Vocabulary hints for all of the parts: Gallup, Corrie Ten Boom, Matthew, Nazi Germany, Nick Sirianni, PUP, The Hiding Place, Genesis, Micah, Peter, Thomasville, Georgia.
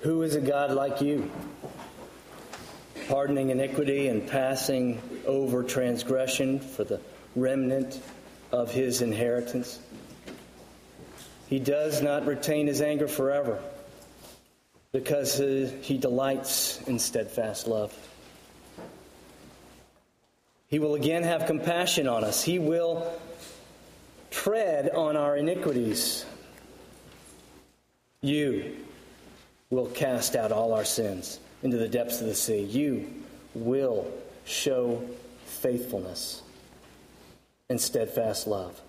Who is a God like you, pardoning iniquity and passing over transgression for the remnant of his inheritance? He does not retain his anger forever, because he delights in steadfast love. He will again have compassion on us. He will tread on our iniquities. You will cast out all our sins into the depths of the sea. You will show faithfulness and steadfast love.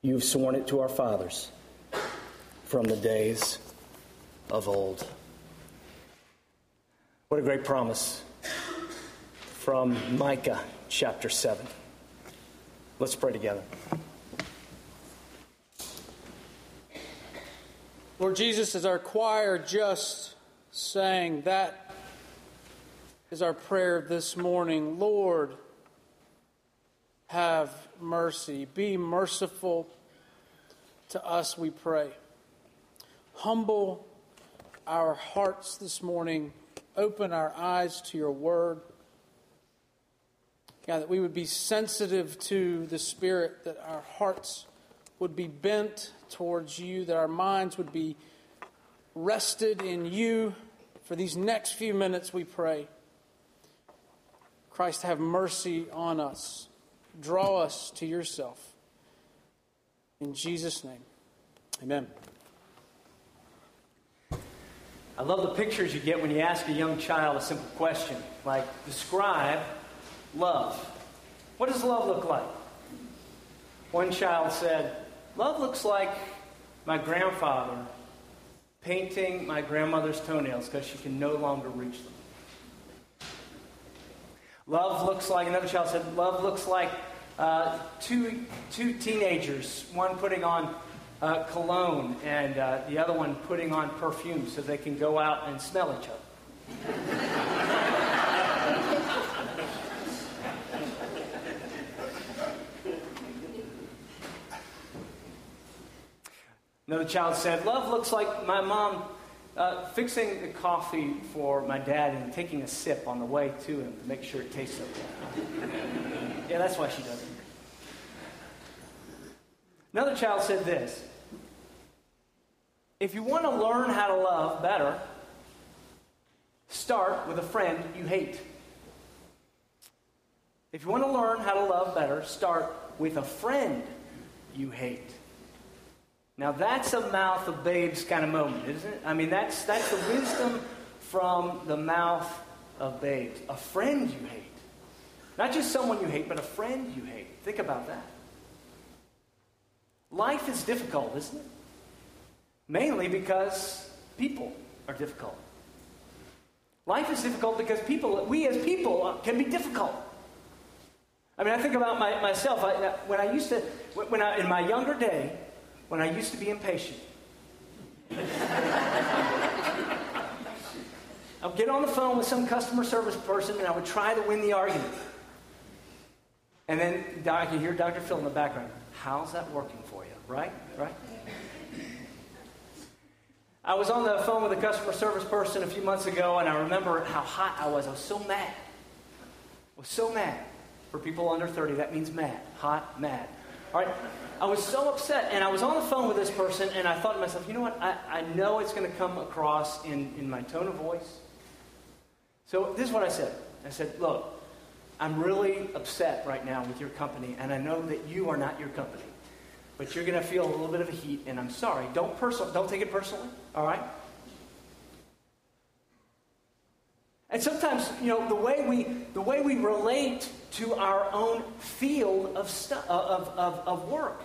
You've sworn it to our fathers from the days of old. What a great promise from Micah chapter 7. Let's pray together. Lord Jesus, as our choir just sang, that is our prayer this morning. Lord, have mercy. Be merciful to us, we pray. Humble our hearts this morning. Open our eyes to your word. God, that we would be sensitive to the Spirit, that our hearts would be bent towards you, that our minds would be rested in you for these next few minutes, we pray. Christ, have mercy on us. Draw us to yourself. In Jesus' name, amen. I love the pictures you get when you ask a young child a simple question, like, describe love. What does love look like? One child said, love looks like my grandfather painting my grandmother's toenails because she can no longer reach them. Love looks like, another child said, love looks like two teenagers, one putting on cologne and the other one putting on perfume so they can go out and smell each other. Another child said, love looks like my mom fixing the coffee for my dad and taking a sip on the way to him to make sure it tastes okay. Yeah, that's why she does it. Another child said this. If you want to learn how to love better, start with a friend you hate. If you want to learn how to love better, start with a friend you hate. Now, that's a mouth of babes kind of moment, isn't it? I mean, that's the wisdom from the mouth of babes. A friend you hate. Not just someone you hate, but a friend you hate. Think about that. Life is difficult, isn't it? Mainly because people are difficult. Life is difficult because people, we as people can be difficult. I mean, I think about myself. When I, in my younger day, when I used to be impatient, I would get on the phone with some customer service person and I would try to win the argument. And then I could hear Dr. Phil in the background. How's that working for you? Right? Right? I was on the phone with a customer service person a few months ago and I remember how hot I was. I was so mad. I was so mad. For people under 30, that means mad. Hot, mad. All right? I was so upset, and I was on the phone with this person, and I thought to myself, you know what, I know it's going to come across in my tone of voice. So this is what I said. I said, look, I'm really upset right now with your company, and I know that you are not your company, but you're going to feel a little bit of a heat, and I'm sorry. Don't take it personally, all right? And sometimes, you know, the way we relate to our own field of work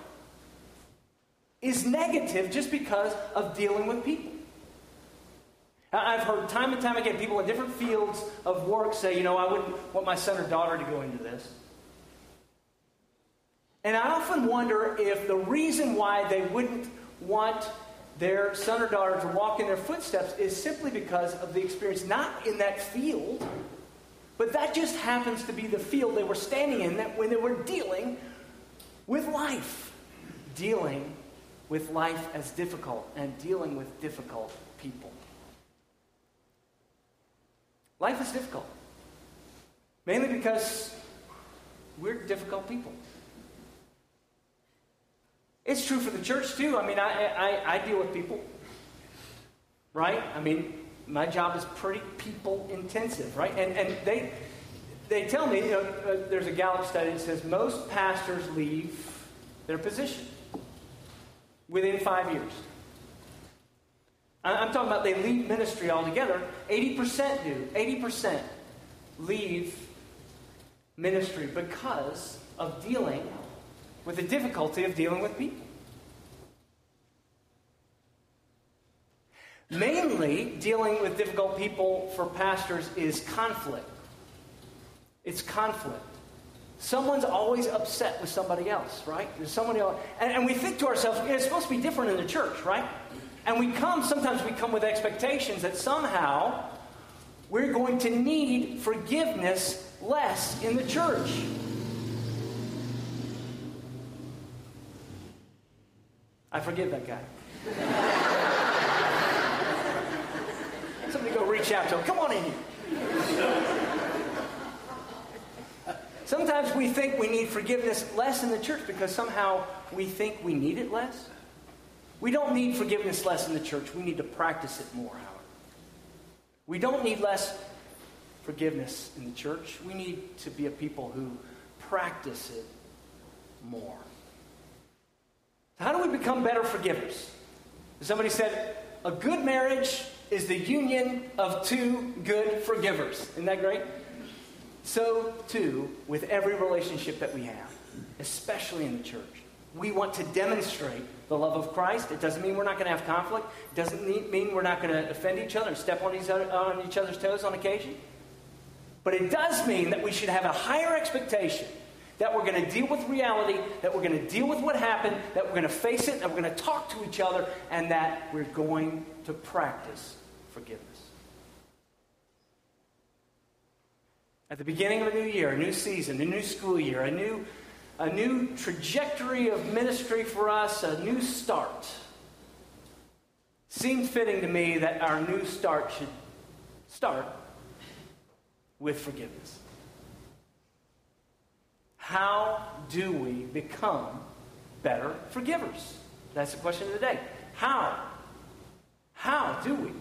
is negative just because of dealing with people. I've heard time and time again people in different fields of work say, you know, I wouldn't want my son or daughter to go into this. And I often wonder if the reason why they wouldn't want their son or daughter to walk in their footsteps is simply because of the experience, not in that field, but that just happens to be the field they were standing in that when they were dealing with life. Dealing with life as difficult and dealing with difficult people. Life is difficult. Mainly because we're difficult people. It's true for the church, too. I mean, I deal with people, right? I mean, my job is pretty people-intensive, right? And they tell me, you know, there's a Gallup study that says most pastors leave their position within 5 years. I'm talking about they leave ministry altogether. 80% do. 80% leave ministry because of dealing with the difficulty of dealing with people. Mainly, dealing with difficult people for pastors is conflict. It's conflict. Someone's always upset with somebody else, right? There's somebody else. And we think to ourselves, it's supposed to be different in the church, right? And sometimes we come with expectations that somehow we're going to need forgiveness less in the church. I forgive that guy. Somebody go reach out to him. Come on in here. Sometimes we think we need forgiveness less in the church because somehow we think we need it less. We don't need forgiveness less in the church. We need to practice it more, however. We don't need less forgiveness in the church. We need to be a people who practice it more. How do we become better forgivers? Somebody said, a good marriage is the union of two good forgivers. Isn't that great? So, too, with every relationship that we have, especially in the church, we want to demonstrate the love of Christ. It doesn't mean we're not going to have conflict. It doesn't mean we're not going to offend each other, step on each other's toes on occasion. But it does mean that we should have a higher expectation that we're going to deal with reality, that we're going to deal with what happened, that we're going to face it, that we're going to talk to each other, and that we're going to practice forgiveness. At the beginning of a new year, a new season, a new school year, a new trajectory of ministry for us, a new start. Seemed fitting to me that our new start should start with forgiveness. How do we become better forgivers? That's the question of the day. How do we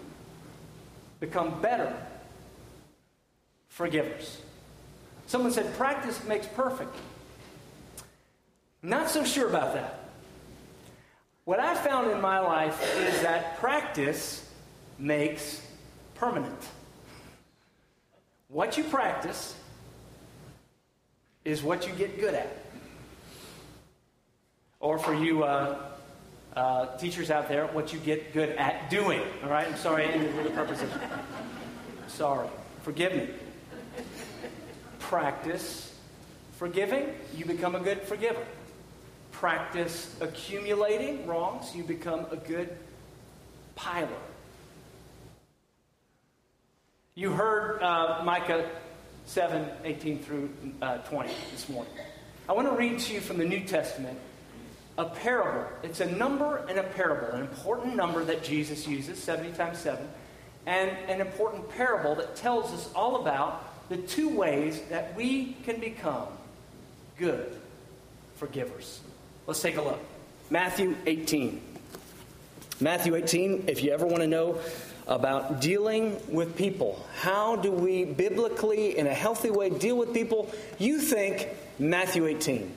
become better forgivers? Someone said practice makes perfect. Not so sure about that. What I found in my life is that practice makes permanent. What you practice is what you get good at. Or for you teachers out there, what you get good at doing. All right? I'm sorry, I didn't do the preposition. Sorry. Forgive me. Practice forgiving, you become a good forgiver. Practice accumulating wrongs, you become a good piler. You heard Micah 7:18 through 20 this morning. I want to read to you from the New Testament a parable. It's a number and a parable, an important number that Jesus uses, 70 times 7, and an important parable that tells us all about the two ways that we can become good forgivers. Let's take a look. Matthew 18. Matthew 18, if you ever want to know about dealing with people. How do we biblically, in a healthy way, deal with people? You think Matthew 18.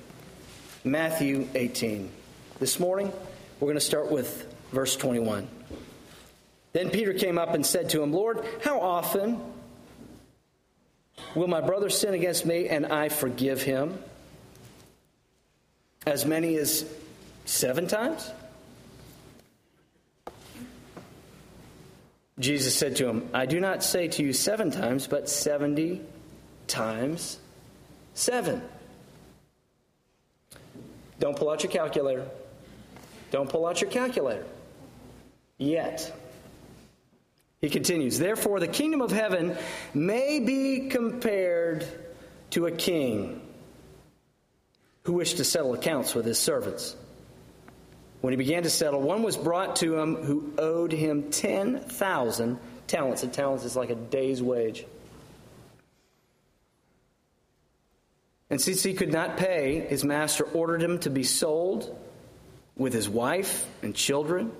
Matthew 18. This morning, we're going to start with verse 21. Then Peter came up and said to him, Lord, how often will my brother sin against me and I forgive him? As many as 7 times? Jesus said to him, I do not say to you 7 times, but 70 times 7. Don't pull out your calculator. Don't pull out your calculator. Yet, he continues, therefore the kingdom of heaven may be compared to a king who wished to settle accounts with his servants. When he began to settle, one was brought to him who owed him 10,000 talents. A talent is like a day's wage. And since he could not pay, his master ordered him to be sold with his wife and children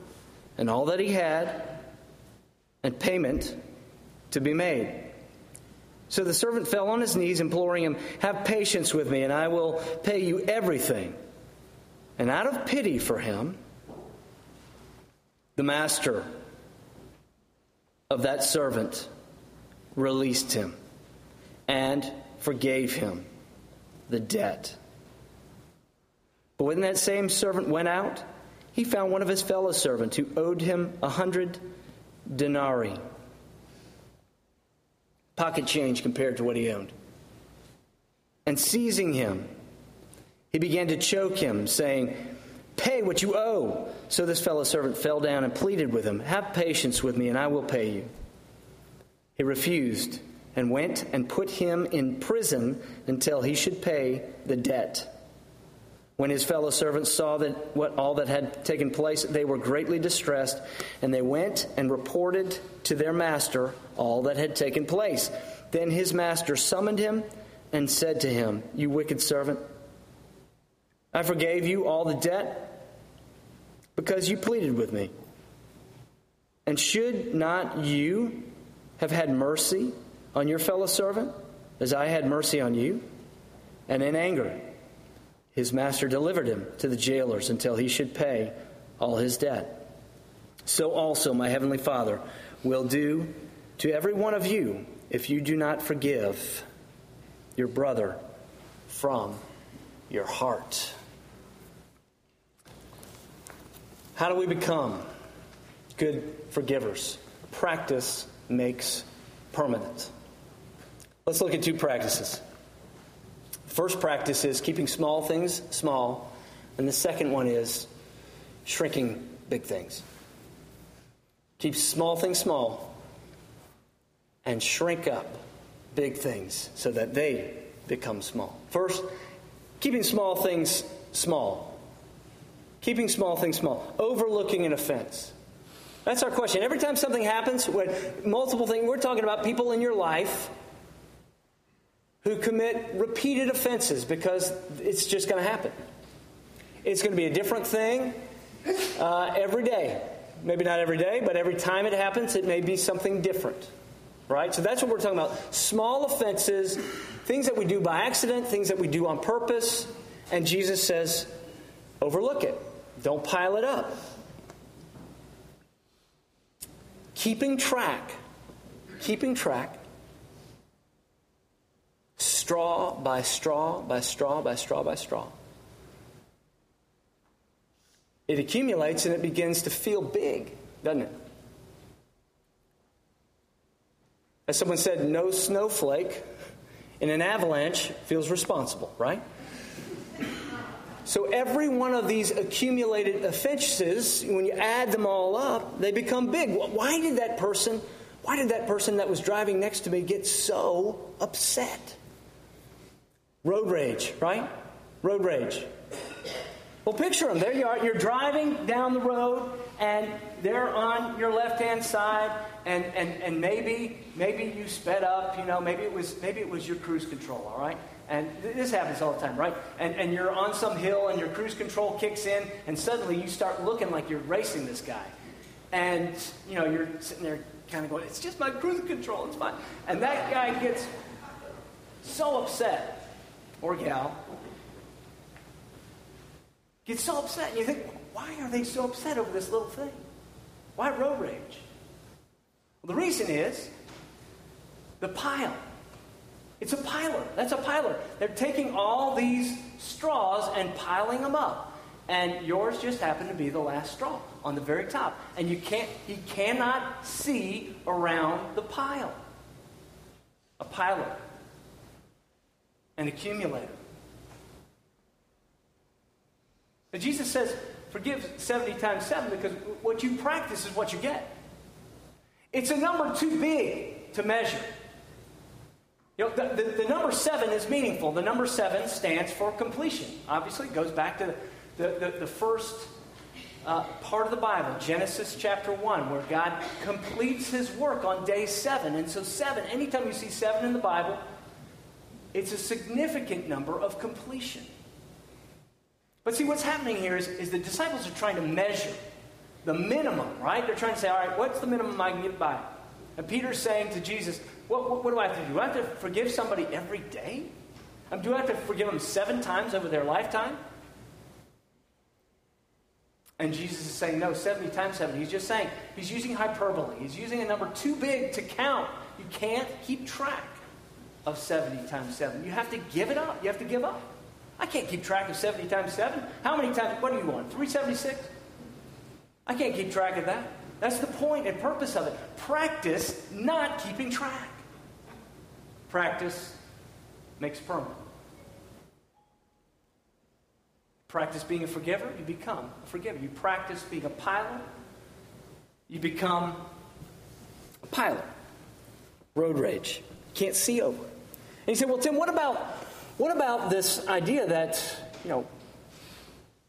and all that he had, and payment to be made. So the servant fell on his knees, imploring him, "Have patience with me, and I will pay you everything." And out of pity for him, the master of that servant released him and forgave him the debt. But when that same servant went out, he found one of his fellow servants who owed him 100 denarii. Pocket change compared to what he owned. And seizing him, he began to choke him, saying, "Pay what you owe." So this fellow servant fell down and pleaded with him, "Have patience with me, and I will pay you." He refused and went and put him in prison until he should pay the debt. When his fellow servants saw that all that had taken place, they were greatly distressed, and they went and reported to their master all that had taken place. Then his master summoned him and said to him, "You wicked servant, I forgave you all the debt because you pleaded with me. And should not you have had mercy on your fellow servant as I had mercy on you?" And in anger, his master delivered him to the jailers until he should pay all his debt. So also my heavenly Father will do to every one of you if you do not forgive your brother from your heart. How do we become good forgivers? Practice makes permanent. Let's look at two practices. First practice is keeping small things small, and the second one is shrinking big things. Keep small things small and shrink up big things so that they become small. First, keeping small things small. Keeping small things small. Overlooking an offense. That's our question. Every time something happens, when multiple things, we're talking about people in your life who commit repeated offenses because it's just going to happen. It's going to be a different thing every day. Maybe not every day, but every time it happens, it may be something different, right? So that's what we're talking about. Small offenses, things that we do by accident, things that we do on purpose. And Jesus says, overlook it. Don't pile it up. Keeping track. Straw by straw by straw by straw by straw. It accumulates and it begins to feel big, doesn't it? As someone said, no snowflake in an avalanche feels responsible, right? So every one of these accumulated offenses, when you add them all up, they become big. Why did that person that was driving next to me get so upset? Road rage, right? Road rage. Well, picture them. There you are. You're driving down the road, and they're on your left-hand side, and maybe you sped up. You know, maybe it was your cruise control. All right. And this happens all the time, right? And you're on some hill, and your cruise control kicks in, and suddenly you start looking like you're racing this guy, and you know you're sitting there kind of going, "It's just my cruise control. It's fine." And that guy gets so upset. Or gal gets so upset, and you think, why are they so upset over this little thing? Why road rage? Well, the reason is the pile. It's a piler. That's a piler. They're taking all these straws and piling them up. And yours just happened to be the last straw on the very top. And you cannot see around the pile. A piler. An accumulator. And Jesus says, forgive 70 times 7 because what you practice is what you get. It's a number too big to measure. You know, the number 7 is meaningful. The number 7 stands for completion. Obviously, it goes back to the first part of the Bible, Genesis chapter 1, where God completes his work on day 7. And so 7, anytime you see 7 in the Bible, It's a significant number of completion. But see, what's happening here is the disciples are trying to measure the minimum, right? They're trying to say, all right, what's the minimum I can get by? And Peter's saying to Jesus, what do I have to do? Do I have to forgive somebody every day? Do I have to forgive them 7 times over their lifetime? And Jesus is saying, no, 70 times 7. He's just saying, he's using hyperbole. He's using a number too big to count. You can't keep track of 70 times 7. You have to give it up. You have to give up. I can't keep track of 70 times 7. How many times? What do you want? 376? I can't keep track of that. That's the point and purpose of it. Practice not keeping track. Practice makes permanent. Practice being a forgiver, you become a forgiver. You practice being a pilot, you become a pilot. Road rage. Can't see over it. And you say, well, Tim, what about this idea that, you know,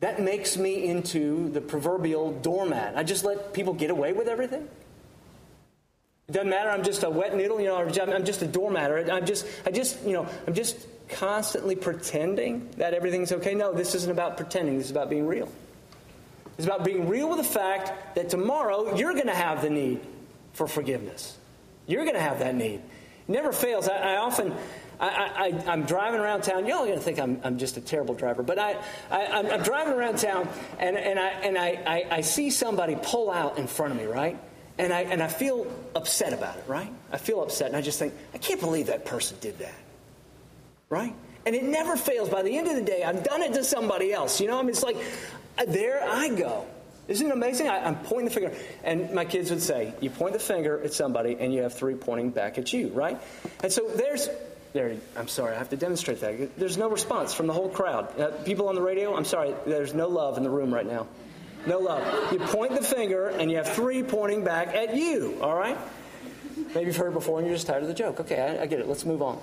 that makes me into the proverbial doormat? I just let people get away with everything? It doesn't matter. I'm just a wet noodle, you know. I'm just a doormat. Or I'm just constantly pretending that everything's okay. No, this isn't about pretending. This is about being real. It's about being real with the fact that tomorrow you're going to have the need for forgiveness. You're going to have that need. It never fails. I'm driving around town. Y'all are going to think I'm just a terrible driver, but I'm driving around town and I see somebody pull out in front of me, right? And I feel upset about it, right? I feel upset, and I just think, I can't believe that person did that, right? And it never fails. By the end of the day, I've done it to somebody else. You know, I mean, it's like, there I go. Isn't it amazing? I'm pointing the finger. And my kids would say, you point the finger at somebody, and you have 3 pointing back at you, right? And so I'm sorry, I have to demonstrate that. There's no response from the whole crowd. People on the radio, I'm sorry, there's no love in the room right now. No love. You point the finger, and you have 3 pointing back at you, all right? Maybe you've heard before, and you're just tired of the joke. Okay, I get it. Let's move on.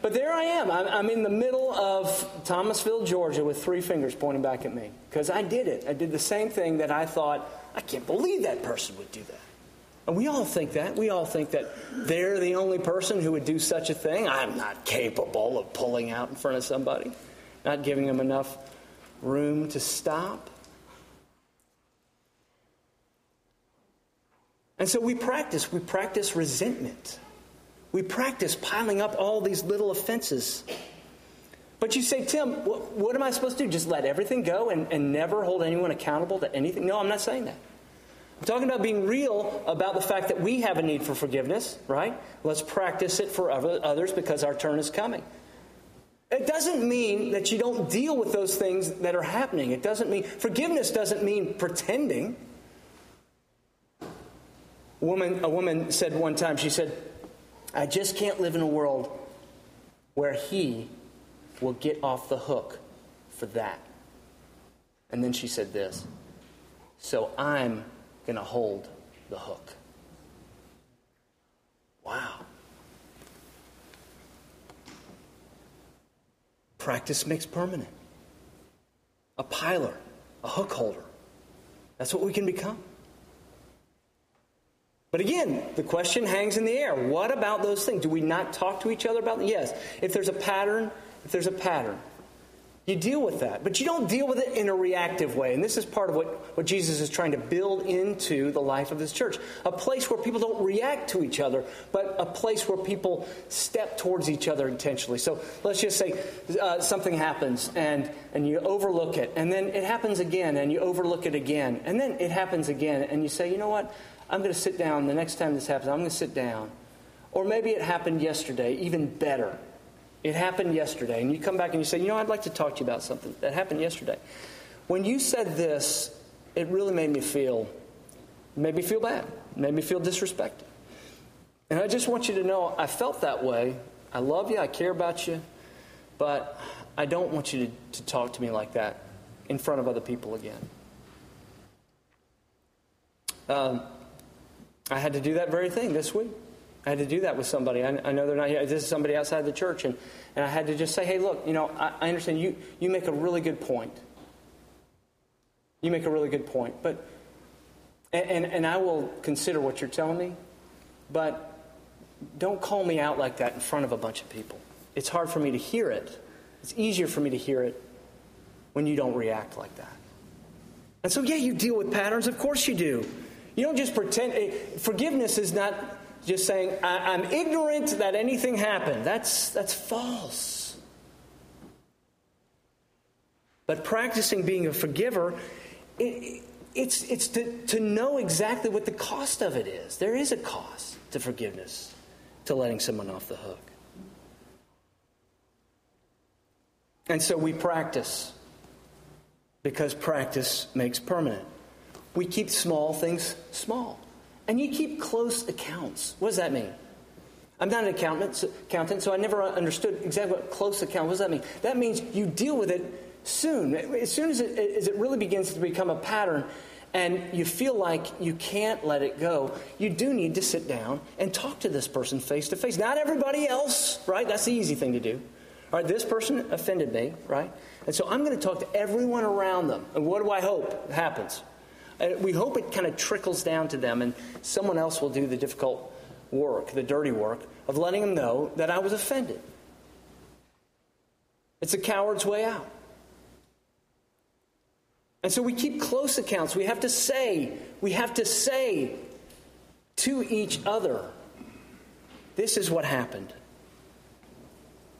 But there I am. I'm in the middle of Thomasville, Georgia, with 3 fingers pointing back at me. Because I did it. I did the same thing that I thought, I can't believe that person would do that. And we all think that. We all think that they're the only person who would do such a thing. I'm not capable of pulling out in front of somebody, not giving them enough room to stop. And so we practice resentment. We practice piling up all these little offenses. But you say, Tim, what am I supposed to do? Just let everything go and never hold anyone accountable to anything? No, I'm not saying that. I'm talking about being real about the fact that we have a need for forgiveness, right? Let's practice it for others because our turn is coming. It doesn't mean that you don't deal with those things that are happening. It doesn't mean, forgiveness doesn't mean pretending. A woman said one time, she said, I just can't live in a world where he will get off the hook for that. And then she said this, so I'm going to hold the hook. Wow. Practice makes permanent. A piler, a hook holder. That's what we can become. But again, the question hangs in the air. What about those things? Do we not talk to each other about them? Yes. If there's a pattern, you deal with that. But you don't deal with it in a reactive way. And this is part of what Jesus is trying to build into the life of his church. A place where people don't react to each other, but a place where people step towards each other intentionally. So let's just say something happens and you overlook it. And then it happens again and you overlook it again. And then it happens again and you say, you know what? I'm going to sit down. The next time this happens, I'm going to sit down. Or maybe it happened yesterday, even better. It happened yesterday. And you come back and you say, you know, I'd like to talk to you about something that happened yesterday. When you said this, it really made me feel bad. Made me feel disrespected. And I just want you to know I felt that way. I love you. I care about you. But I don't want you to talk to me like that in front of other people again. I had to do that very thing this week. I had to do that with somebody. I know they're not here. This is somebody outside the church. And I had to just say, hey, look, you know, I understand you make a really good point. You make a really good point. But and I will consider what you're telling me. But don't call me out like that in front of a bunch of people. It's hard for me to hear it. It's easier for me to hear it when you don't react like that. And so, yeah, you deal with patterns. Of course you do. You don't just pretend. Forgiveness is not just saying, I'm ignorant that anything happened. That's false. But practicing being a forgiver, it's to know exactly what the cost of it is. There is a cost to forgiveness, to letting someone off the hook. And so we practice, because practice makes permanent. We keep small things small. And you keep close accounts. What does that mean? I'm not an accountant, so I never understood exactly what close account, what does that mean? That means you deal with it soon. As soon as it really begins to become a pattern and you feel like you can't let it go, you do need to sit down and talk to this person face to face. Not everybody else, right? That's the easy thing to do. All right, this person offended me, right? And so I'm going to talk to everyone around them. And what do I hope happens? We hope it kind of trickles down to them and someone else will do the difficult work, the dirty work, of letting them know that I was offended. It's a coward's way out. And so we keep close accounts. We have to say to each other, this is what happened.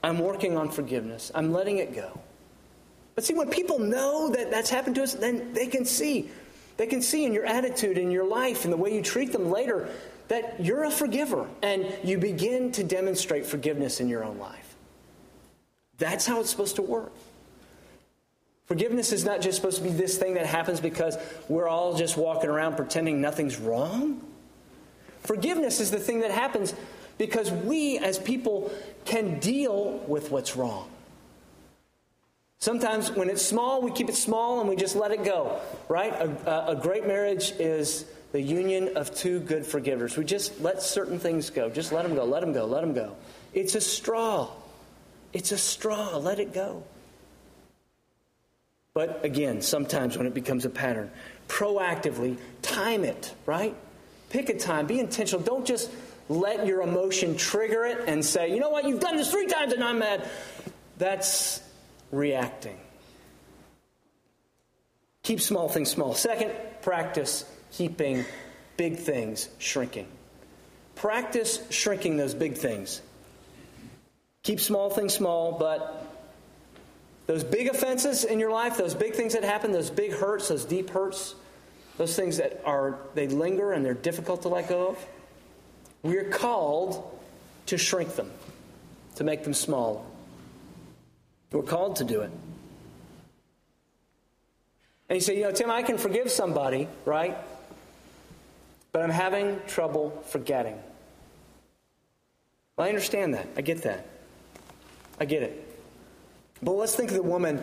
I'm working on forgiveness. I'm letting it go. But see, when people know that that's happened to us, then they can see. They can see in your attitude, in your life, in the way you treat them later, that you're a forgiver. And you begin to demonstrate forgiveness in your own life. That's how it's supposed to work. Forgiveness is not just supposed to be this thing that happens because we're all just walking around pretending nothing's wrong. Forgiveness is the thing that happens because we as people can deal with what's wrong. Sometimes when it's small, we keep it small and we just let it go, right? A great marriage is the union of two good forgivers. We just let certain things go. Just let them go, let them go, let them go. It's a straw. It's a straw. Let it go. But again, sometimes when it becomes a pattern, proactively time it, right? Pick a time. Be intentional. Don't just let your emotion trigger it and say, you know what, you've done this 3 times and I'm mad. That's reacting. Keep small things small. Second, practice keeping big things shrinking. Practice shrinking those big things. Keep small things small, but those big offenses in your life, those big things that happen, those big hurts, those deep hurts, those things that they linger and they're difficult to let go of, we're called to shrink them, to make them smaller. We're called to do it. And you say, you know, Tim, I can forgive somebody, right? But I'm having trouble forgetting. Well, I understand that. I get that. I get it. But let's think of the woman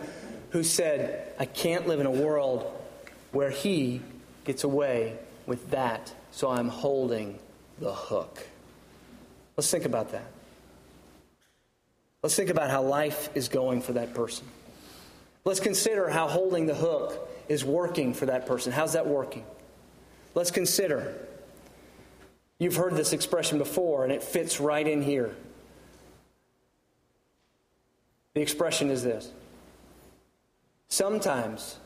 who said, I can't live in a world where he gets away with that, so I'm holding the hook. Let's think about that. Let's think about how life is going for that person. Let's consider how holding the hook is working for that person. How's that working? Let's consider. You've heard this expression before, and it fits right in here. The expression is this. Sometimes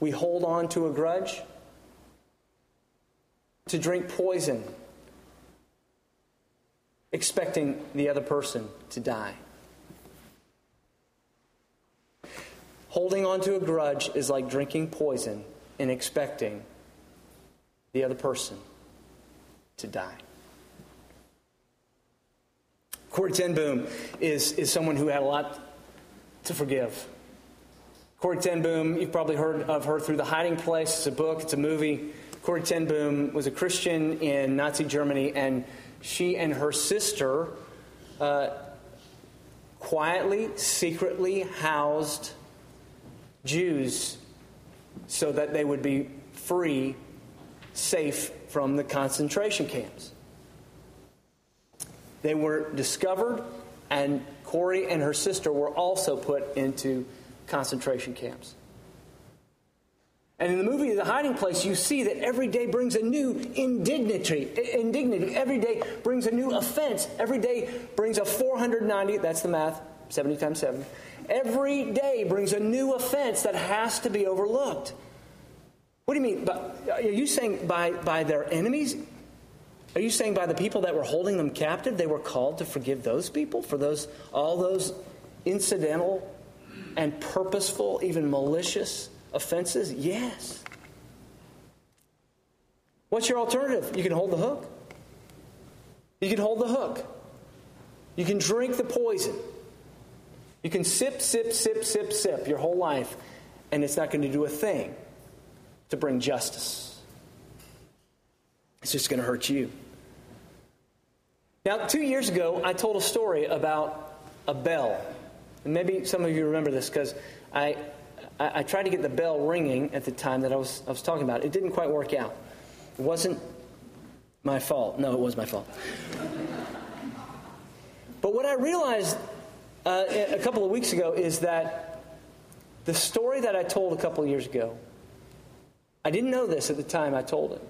we hold on to a grudge to drink poison, expecting the other person to die. Holding on to a grudge is like drinking poison and expecting the other person to die. Corrie Ten Boom is someone who had a lot to forgive. Corrie Ten Boom, you've probably heard of her through The Hiding Place. It's a book. It's a movie. Corrie Ten Boom was a Christian in Nazi Germany, and she and her sister quietly, secretly housed Jews so that they would be free, safe from the concentration camps. They were discovered, and Corrie and her sister were also put into concentration camps. And in the movie The Hiding Place, you see that every day brings a new indignity. Every day brings a new offense. Every day brings a 490, that's the math, 70 times 7. Every day brings a new offense that has to be overlooked. What do you mean? Are you saying by their enemies? Are you saying by the people that were holding them captive, they were called to forgive those people for all those incidental and purposeful, even malicious offenses? Yes. What's your alternative? You can hold the hook. You can drink the poison. You can sip your whole life, and it's not going to do a thing to bring justice. It's just going to hurt you. Now, 2 years ago, I told a story about a bell. And maybe some of you remember this because I tried to get the bell ringing at the time that I was talking about. It didn't quite work out. It wasn't my fault. No, it was my fault. But what I realized a couple of weeks ago is that the story that I told a couple of years ago, I didn't know this at the time I told it,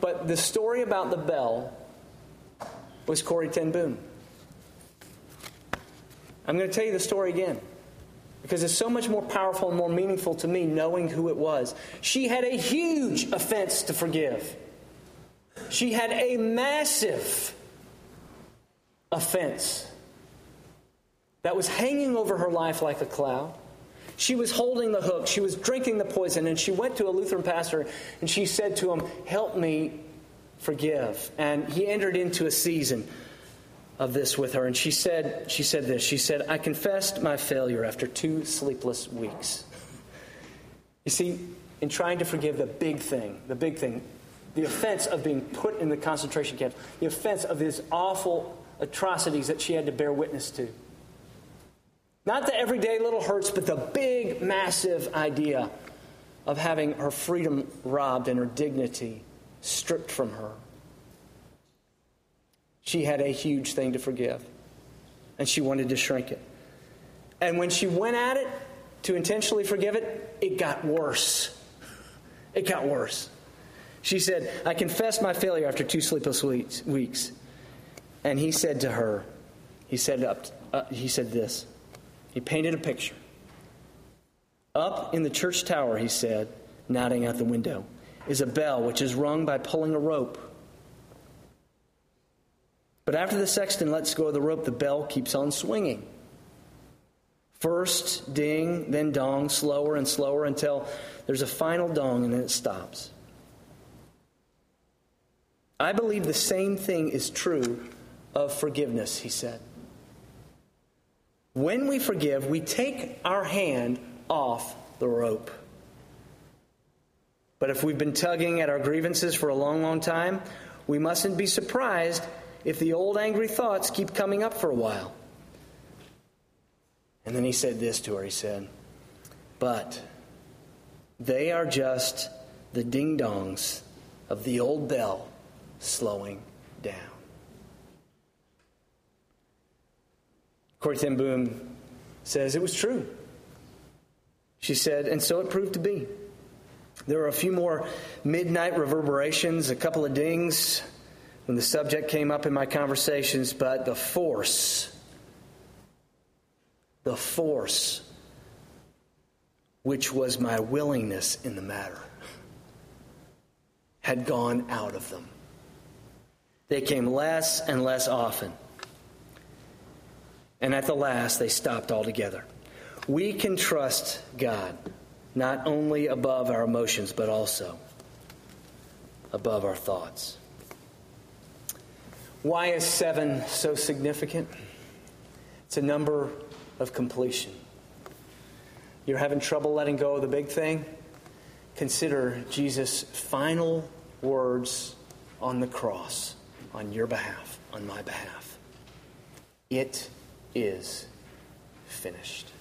but the story about the bell was Corrie Ten Boom. I'm going to tell you the story again because it's so much more powerful and more meaningful to me knowing who it was. She had a huge offense to forgive. She had a massive offense that was hanging over her life like a cloud. She was holding the hook. She was drinking the poison. And she went to a Lutheran pastor and she said to him, "Help me forgive." And he entered into a season of this with her. And she said this. She said, "I confessed my failure after 2 sleepless weeks." You see, in trying to forgive the big thing, the offense of being put in the concentration camp, the offense of these awful atrocities that she had to bear witness to. Not the everyday little hurts, but the big, massive idea of having her freedom robbed and her dignity stripped from her. She had a huge thing to forgive, and she wanted to shrink it. And when she went at it to intentionally forgive it, it got worse. She said, "I confessed my failure after 2 sleepless weeks. And he said to her, he said this. He painted a picture. "Up in the church tower," he said, nodding out the window, "is a bell which is rung by pulling a rope. But after the sexton lets go of the rope, the bell keeps on swinging. First ding, then dong, slower and slower until there's a final dong and then it stops. I believe the same thing is true of forgiveness," he said. "When we forgive, we take our hand off the rope. But if we've been tugging at our grievances for a long, long time, we mustn't be surprised if the old angry thoughts keep coming up for a while." And then he said this to her, he said, "But they are just the ding-dongs of the old bell slowing down." Corrie Ten Boom says it was true. She said, and so it proved to be. There were a few more midnight reverberations, a couple of dings when the subject came up in my conversations, but the force, which was my willingness in the matter, had gone out of them. They came less and less often. And at the last, they stopped altogether. We can trust God, not only above our emotions, but also above our thoughts. Why is 7 so significant? It's a number of completion. You're having trouble letting go of the big thing? Consider Jesus' final words on the cross, on your behalf, on my behalf. It is finished.